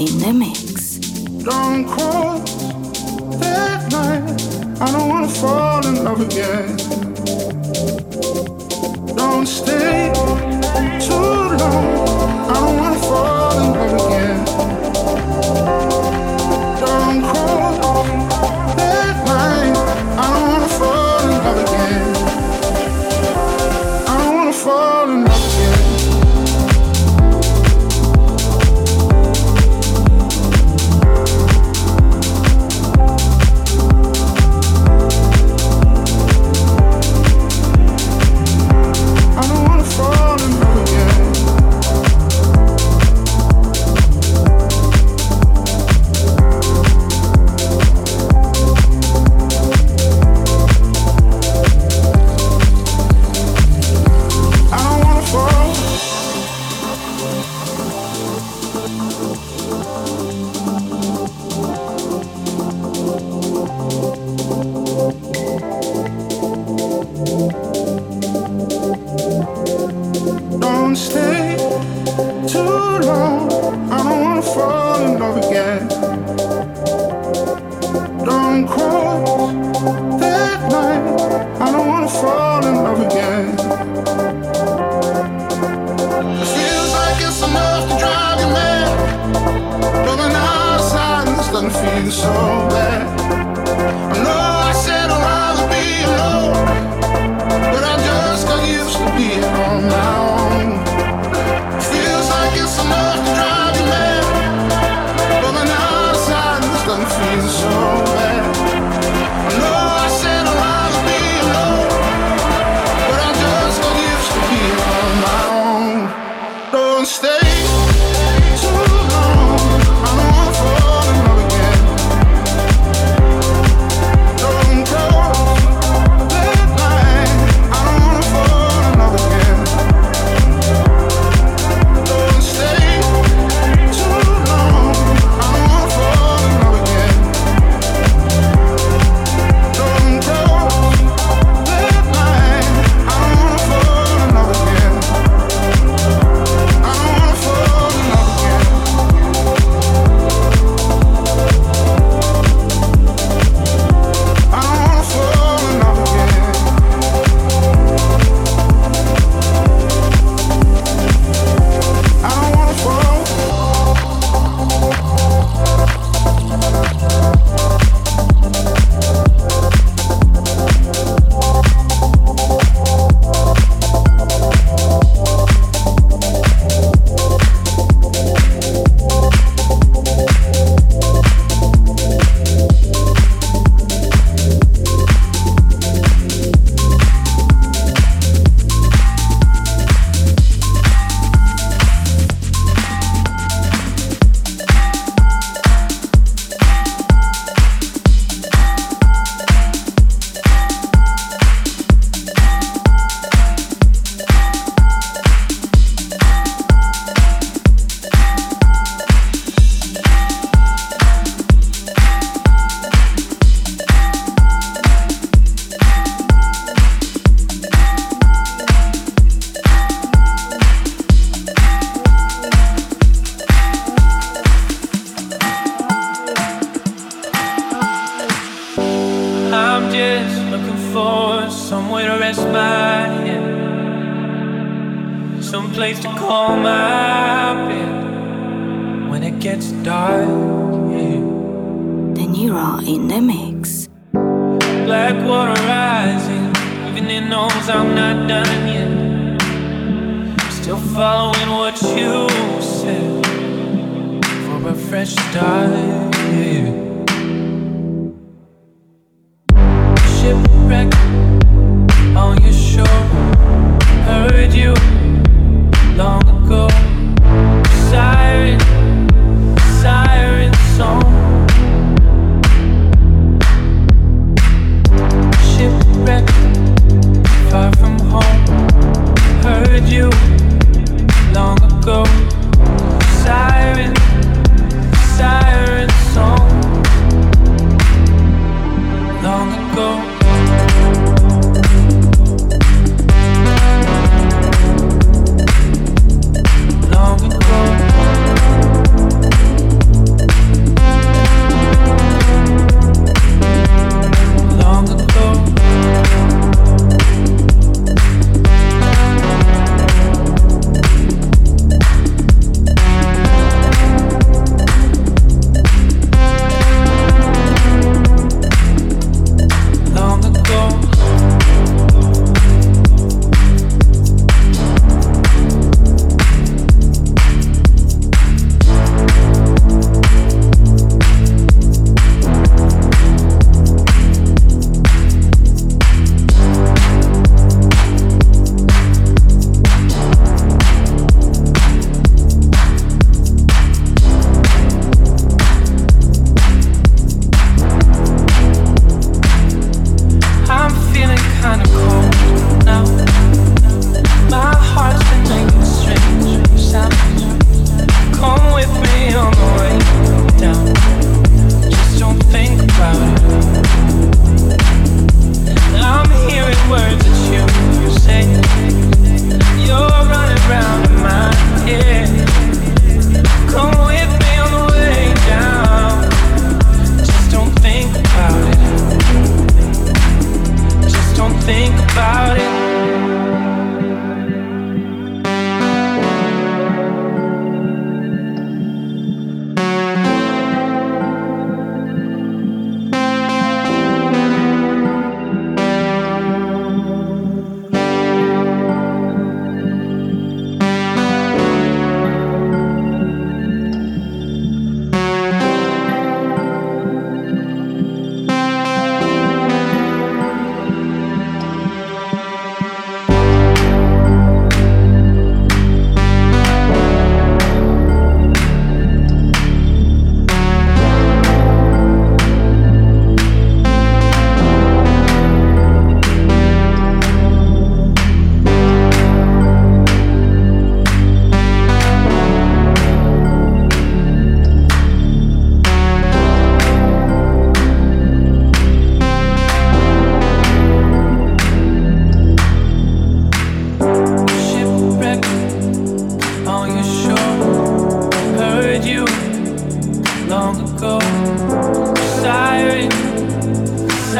in the mix. Don't call that night. I don't wanna fall in love again. Don't stay too long. I don't wanna fall in love again. Don't call that night. I don't wanna fall in love again. I don't wanna fall in love again.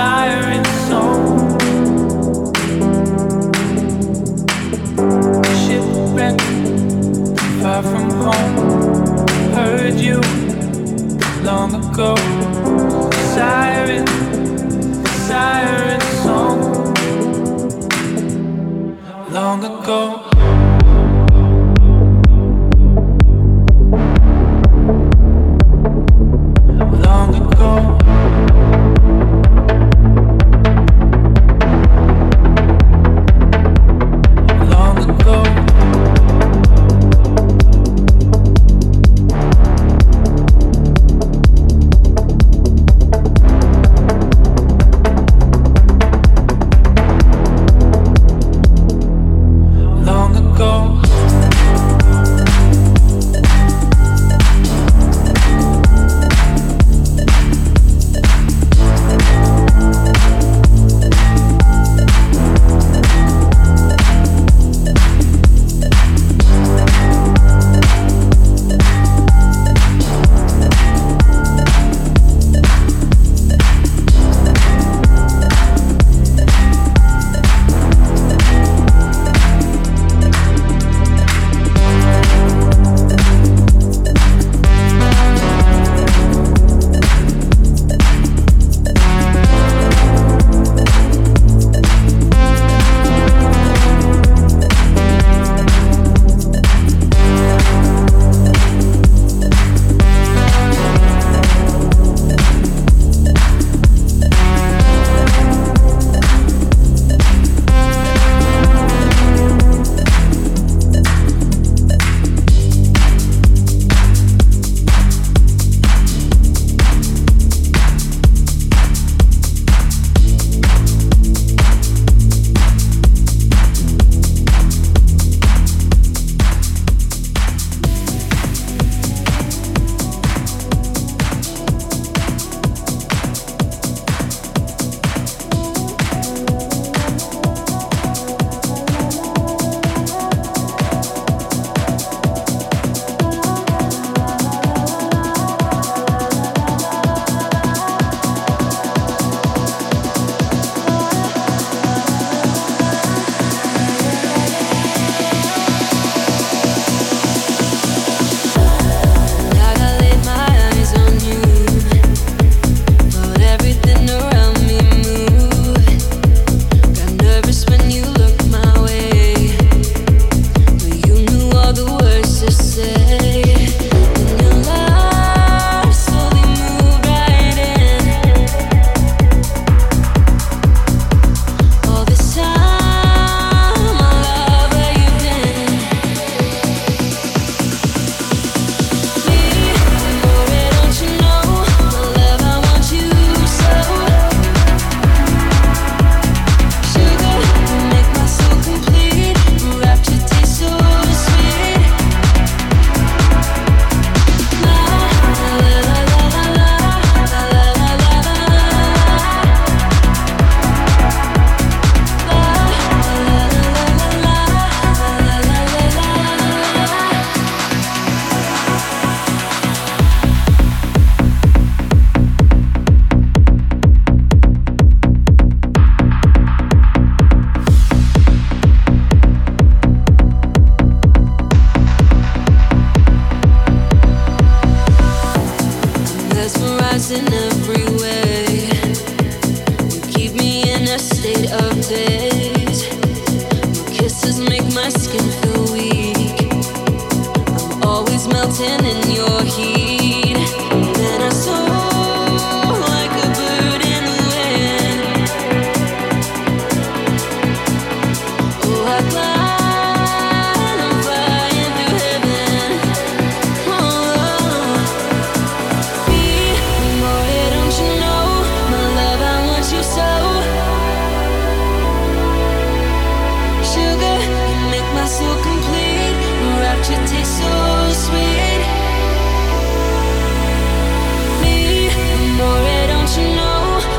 tiring soul. Shipwrecked, far from home. Heard you long ago. Siren, siren song. Long ago.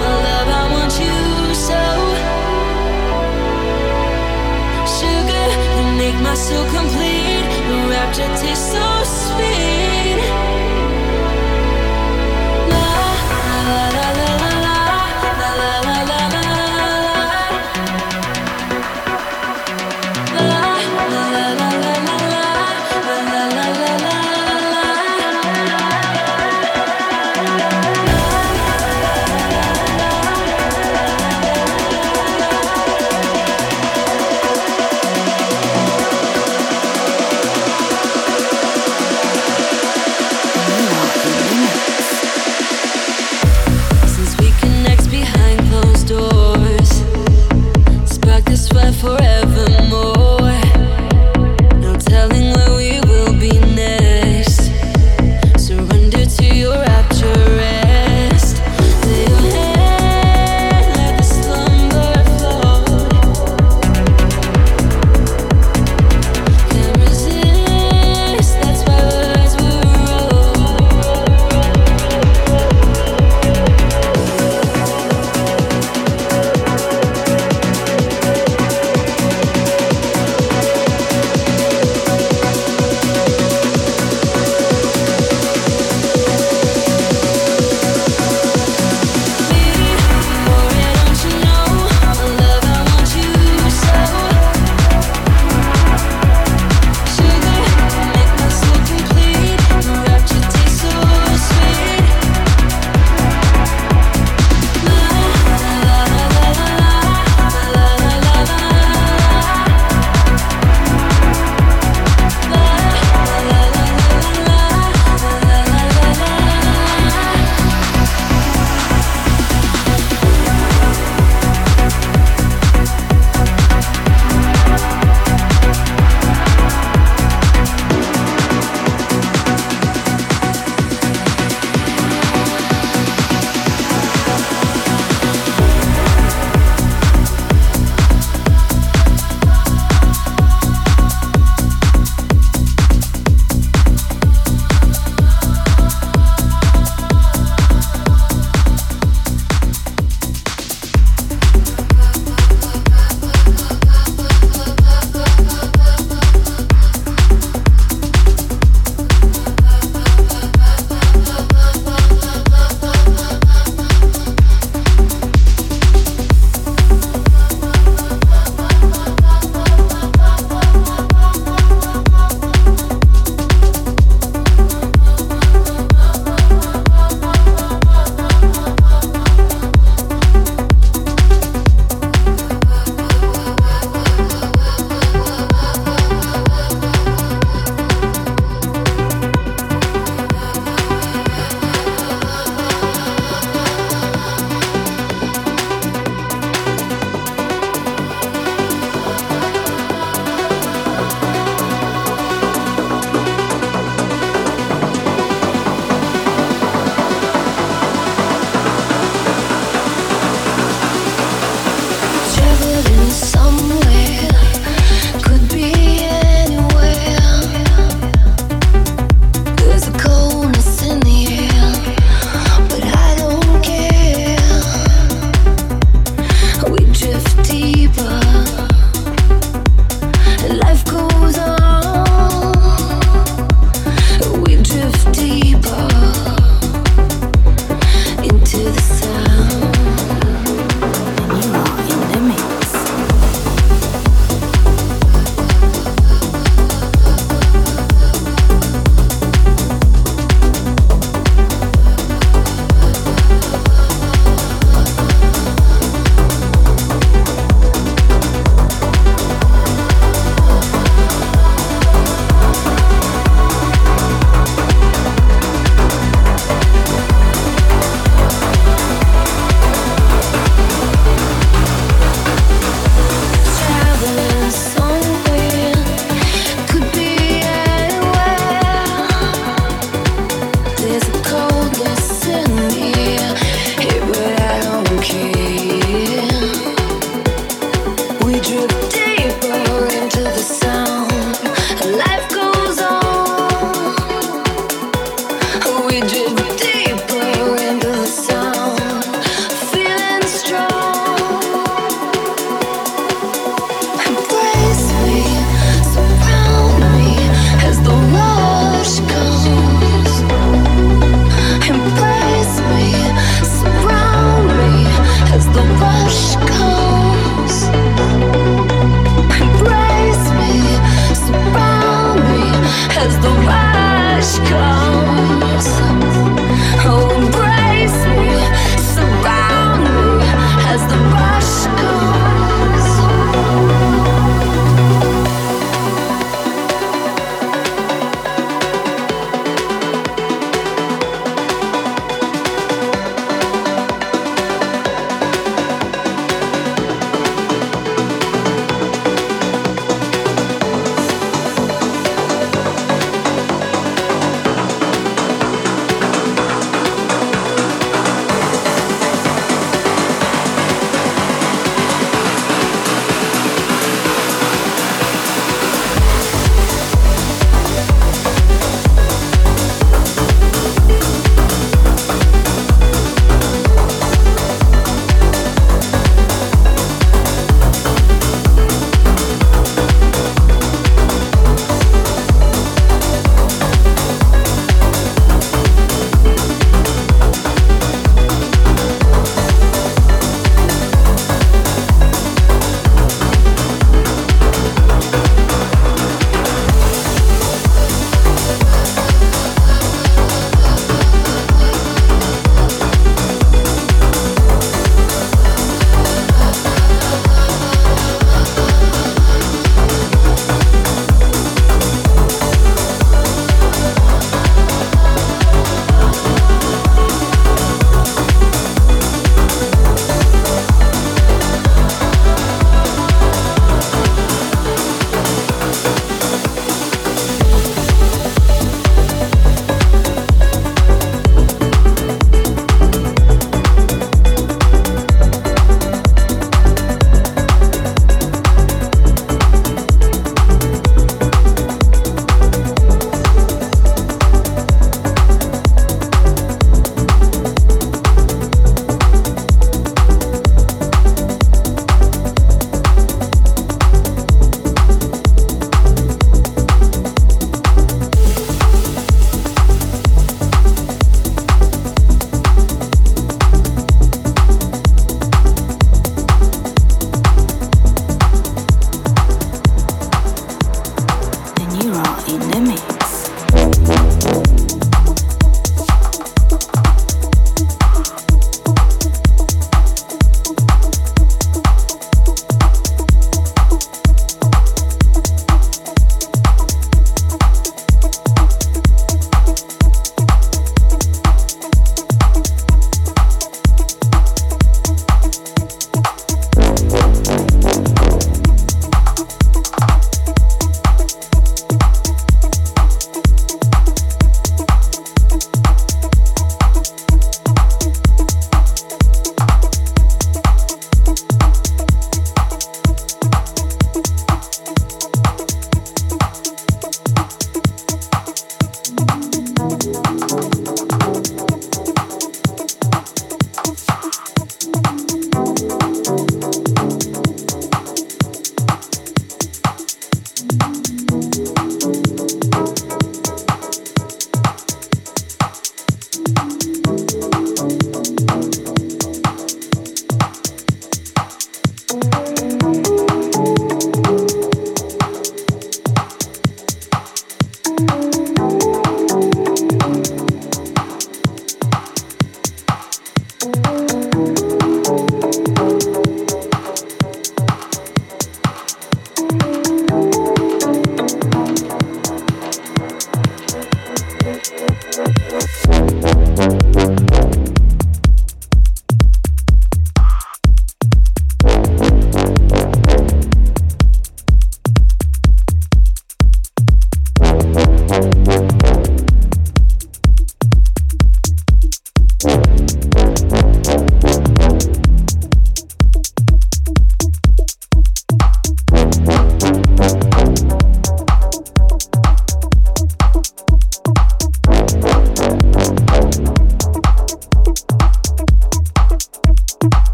La la la.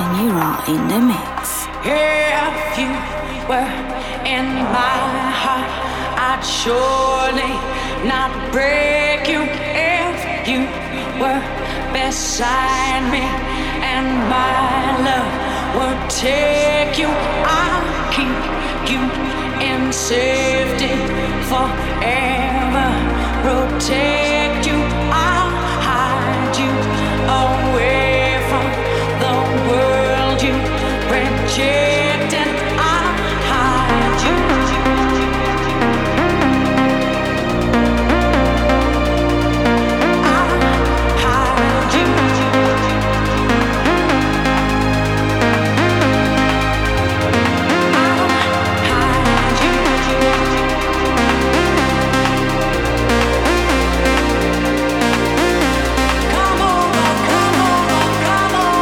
and you are in the mix. If you were in my heart, I'd surely not break you. If you were beside me and my love would take you, I'll keep you in safety forever, protect you, I'll hide you away from the world you reject, and I'll hide you. I'll hide you. I'll hide you. Come over, come over, come over.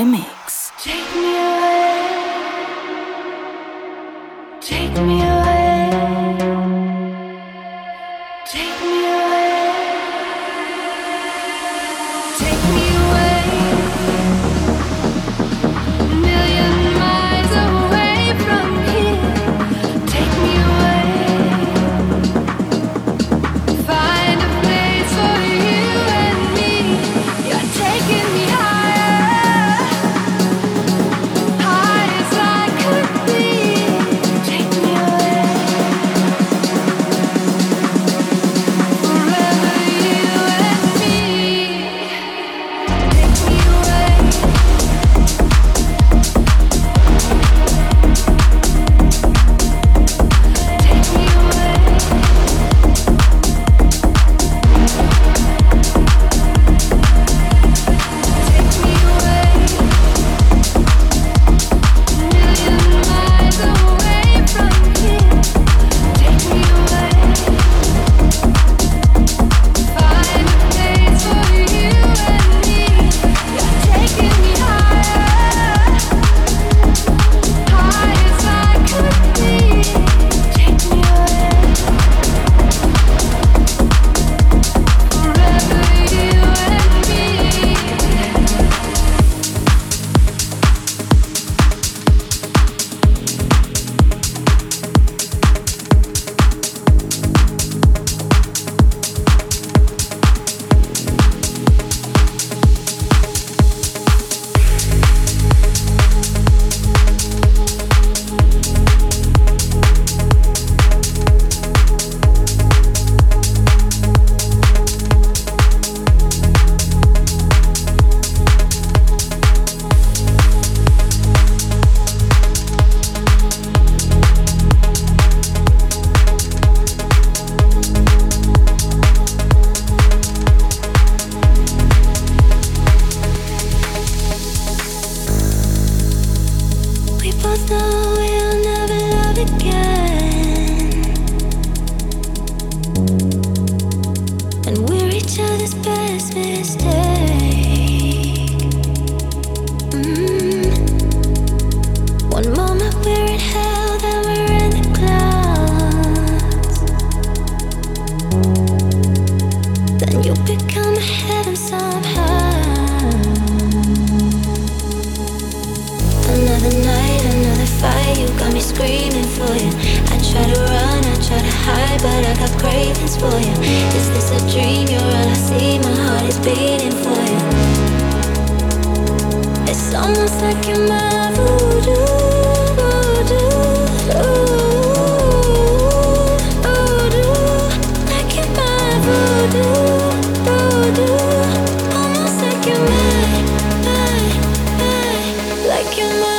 the mix. Take me away. Take me away. Take me away. Take me away. A million miles away from here. Take me away. Find a place for you and me. You're taking me higher, high as I could be. Take me away. Forever you and me. Take me away. Take me away. Take me away. A million miles away from here. Take me away. Find a place for you and me. You're taking me higher, high as I could be. Take me away. Forever you and me. We both know we'll never love again, and we're each other's best mistake. One moment we're in hell, then we're in the clouds. Then you become a heaven somehow. Another night, another fight, you got me screaming for you. I try to run, I try to hide, but I got cravings for you. Is this a dream? You're all I see, my heart is beating for you. It's almost like you're my voodoo, voodoo, voodoo. Like you're my voodoo, voodoo. Almost like you're my, like you're my voodoo.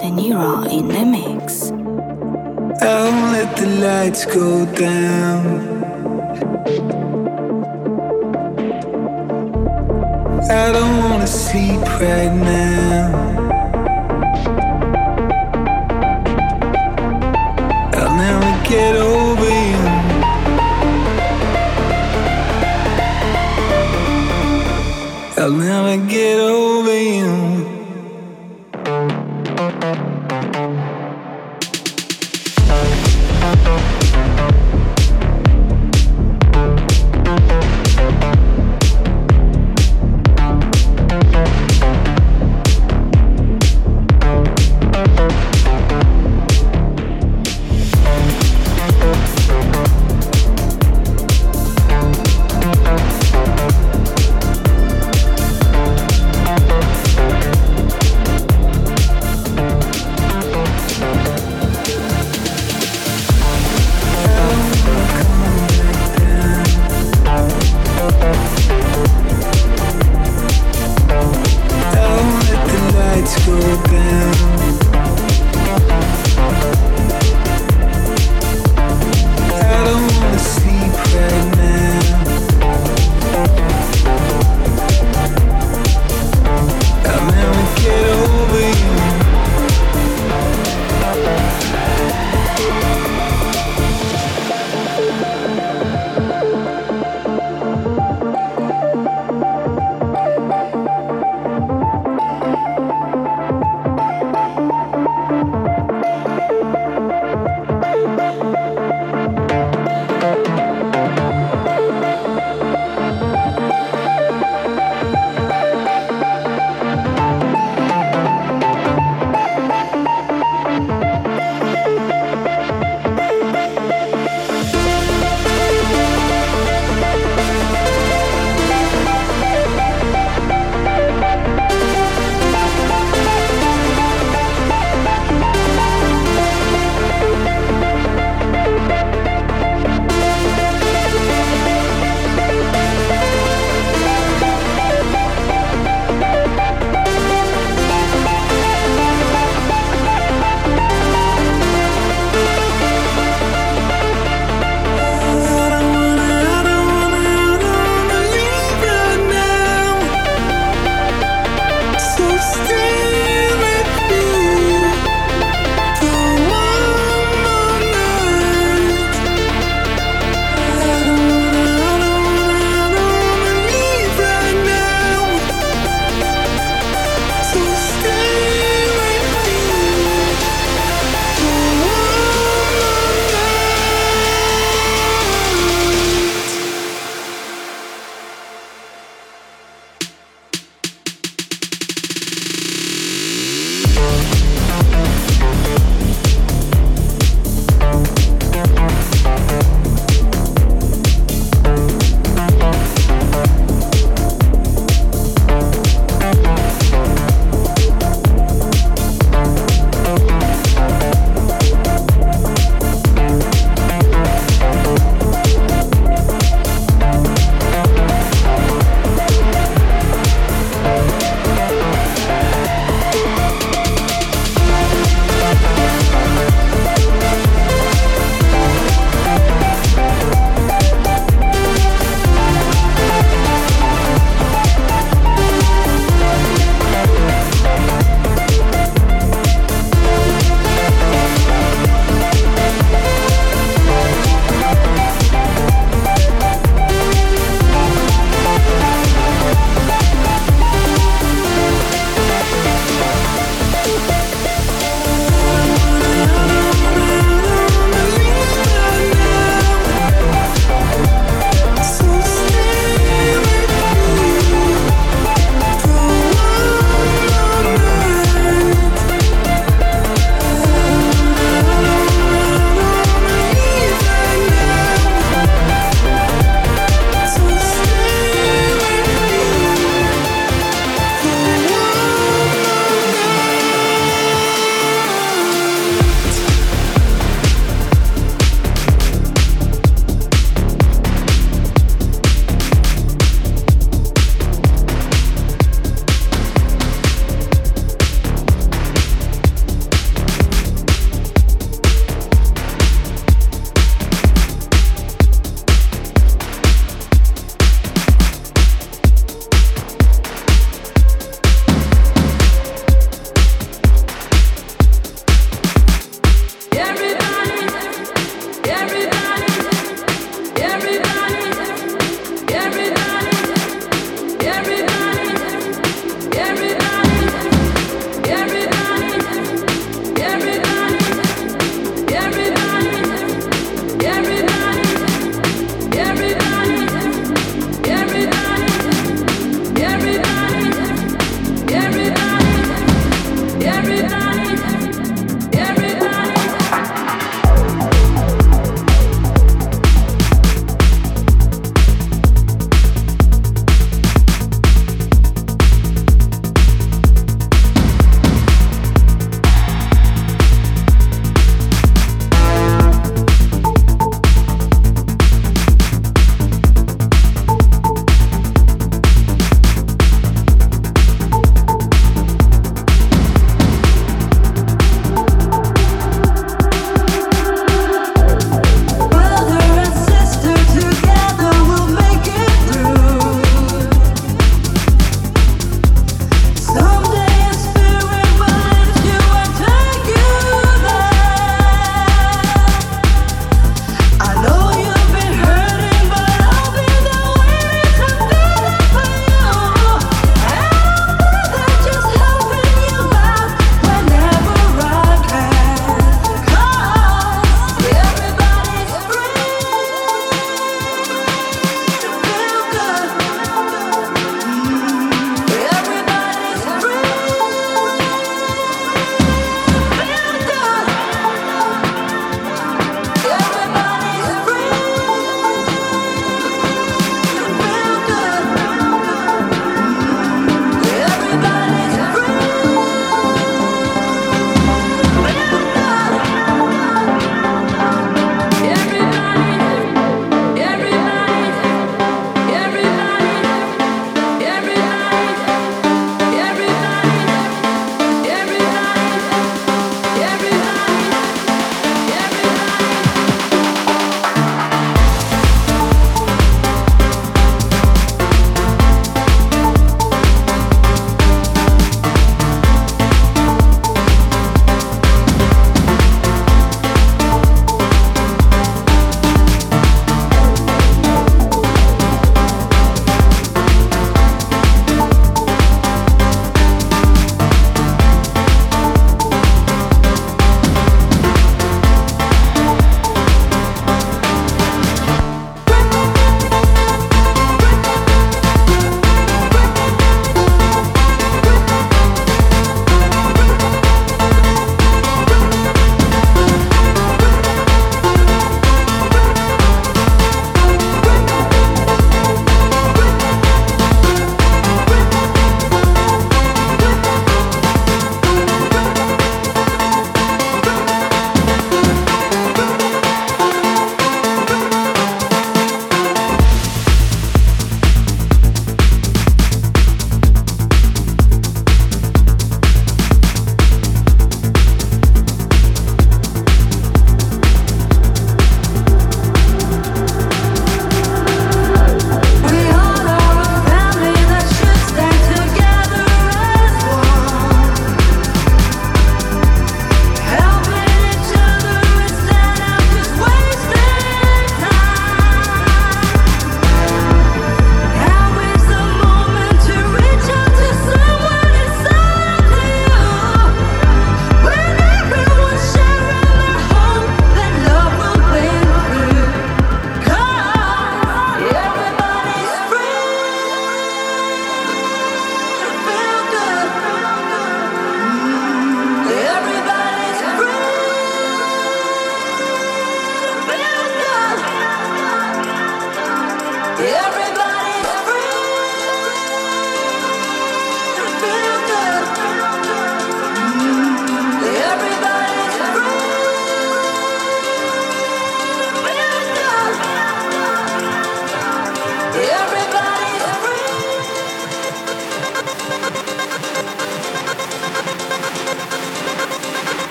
then you are in the mix. I won't let the lights go down. I don't wanna sleep right now. I'll never get over you. I'll never get over you.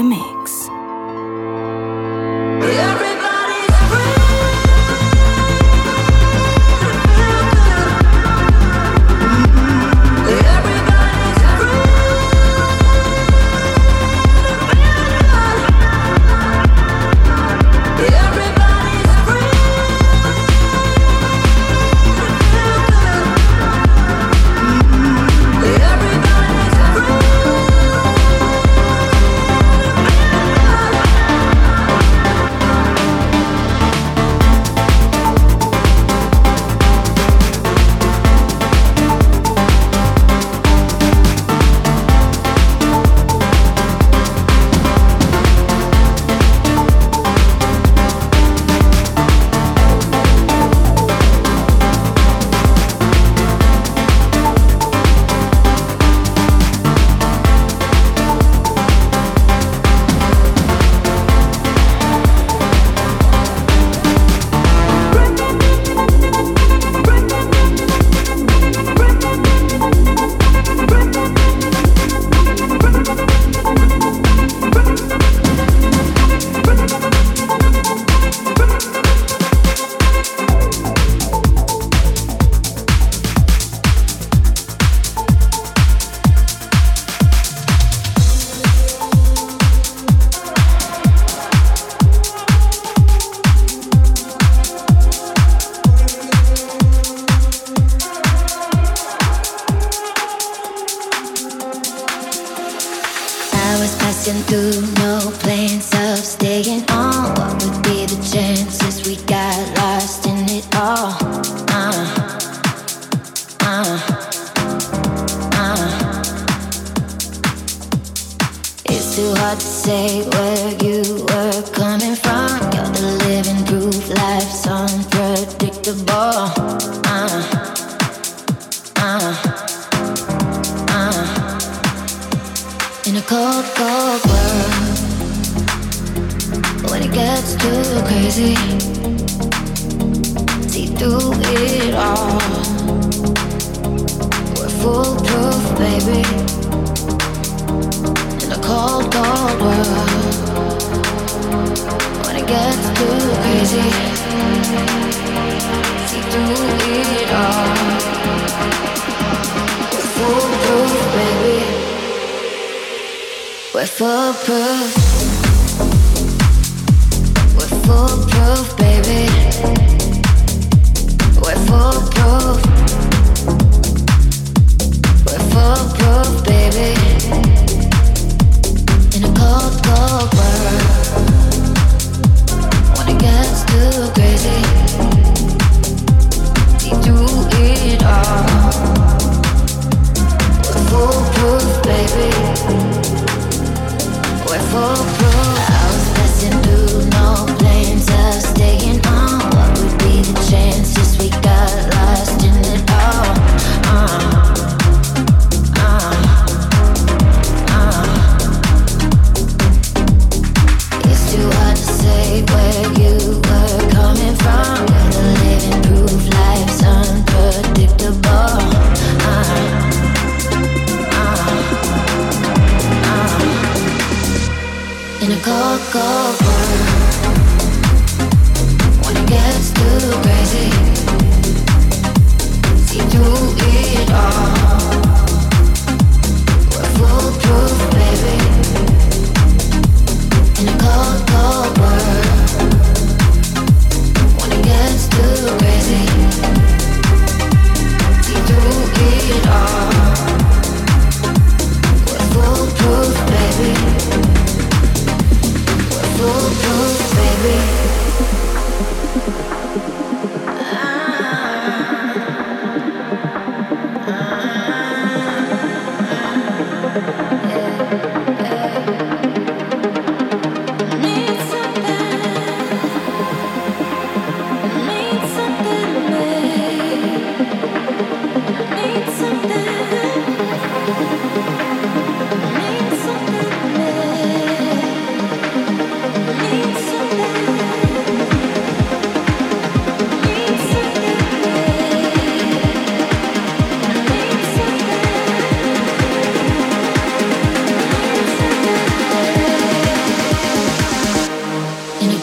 the mix.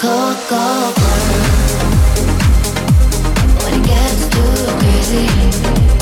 go. When it gets too crazy.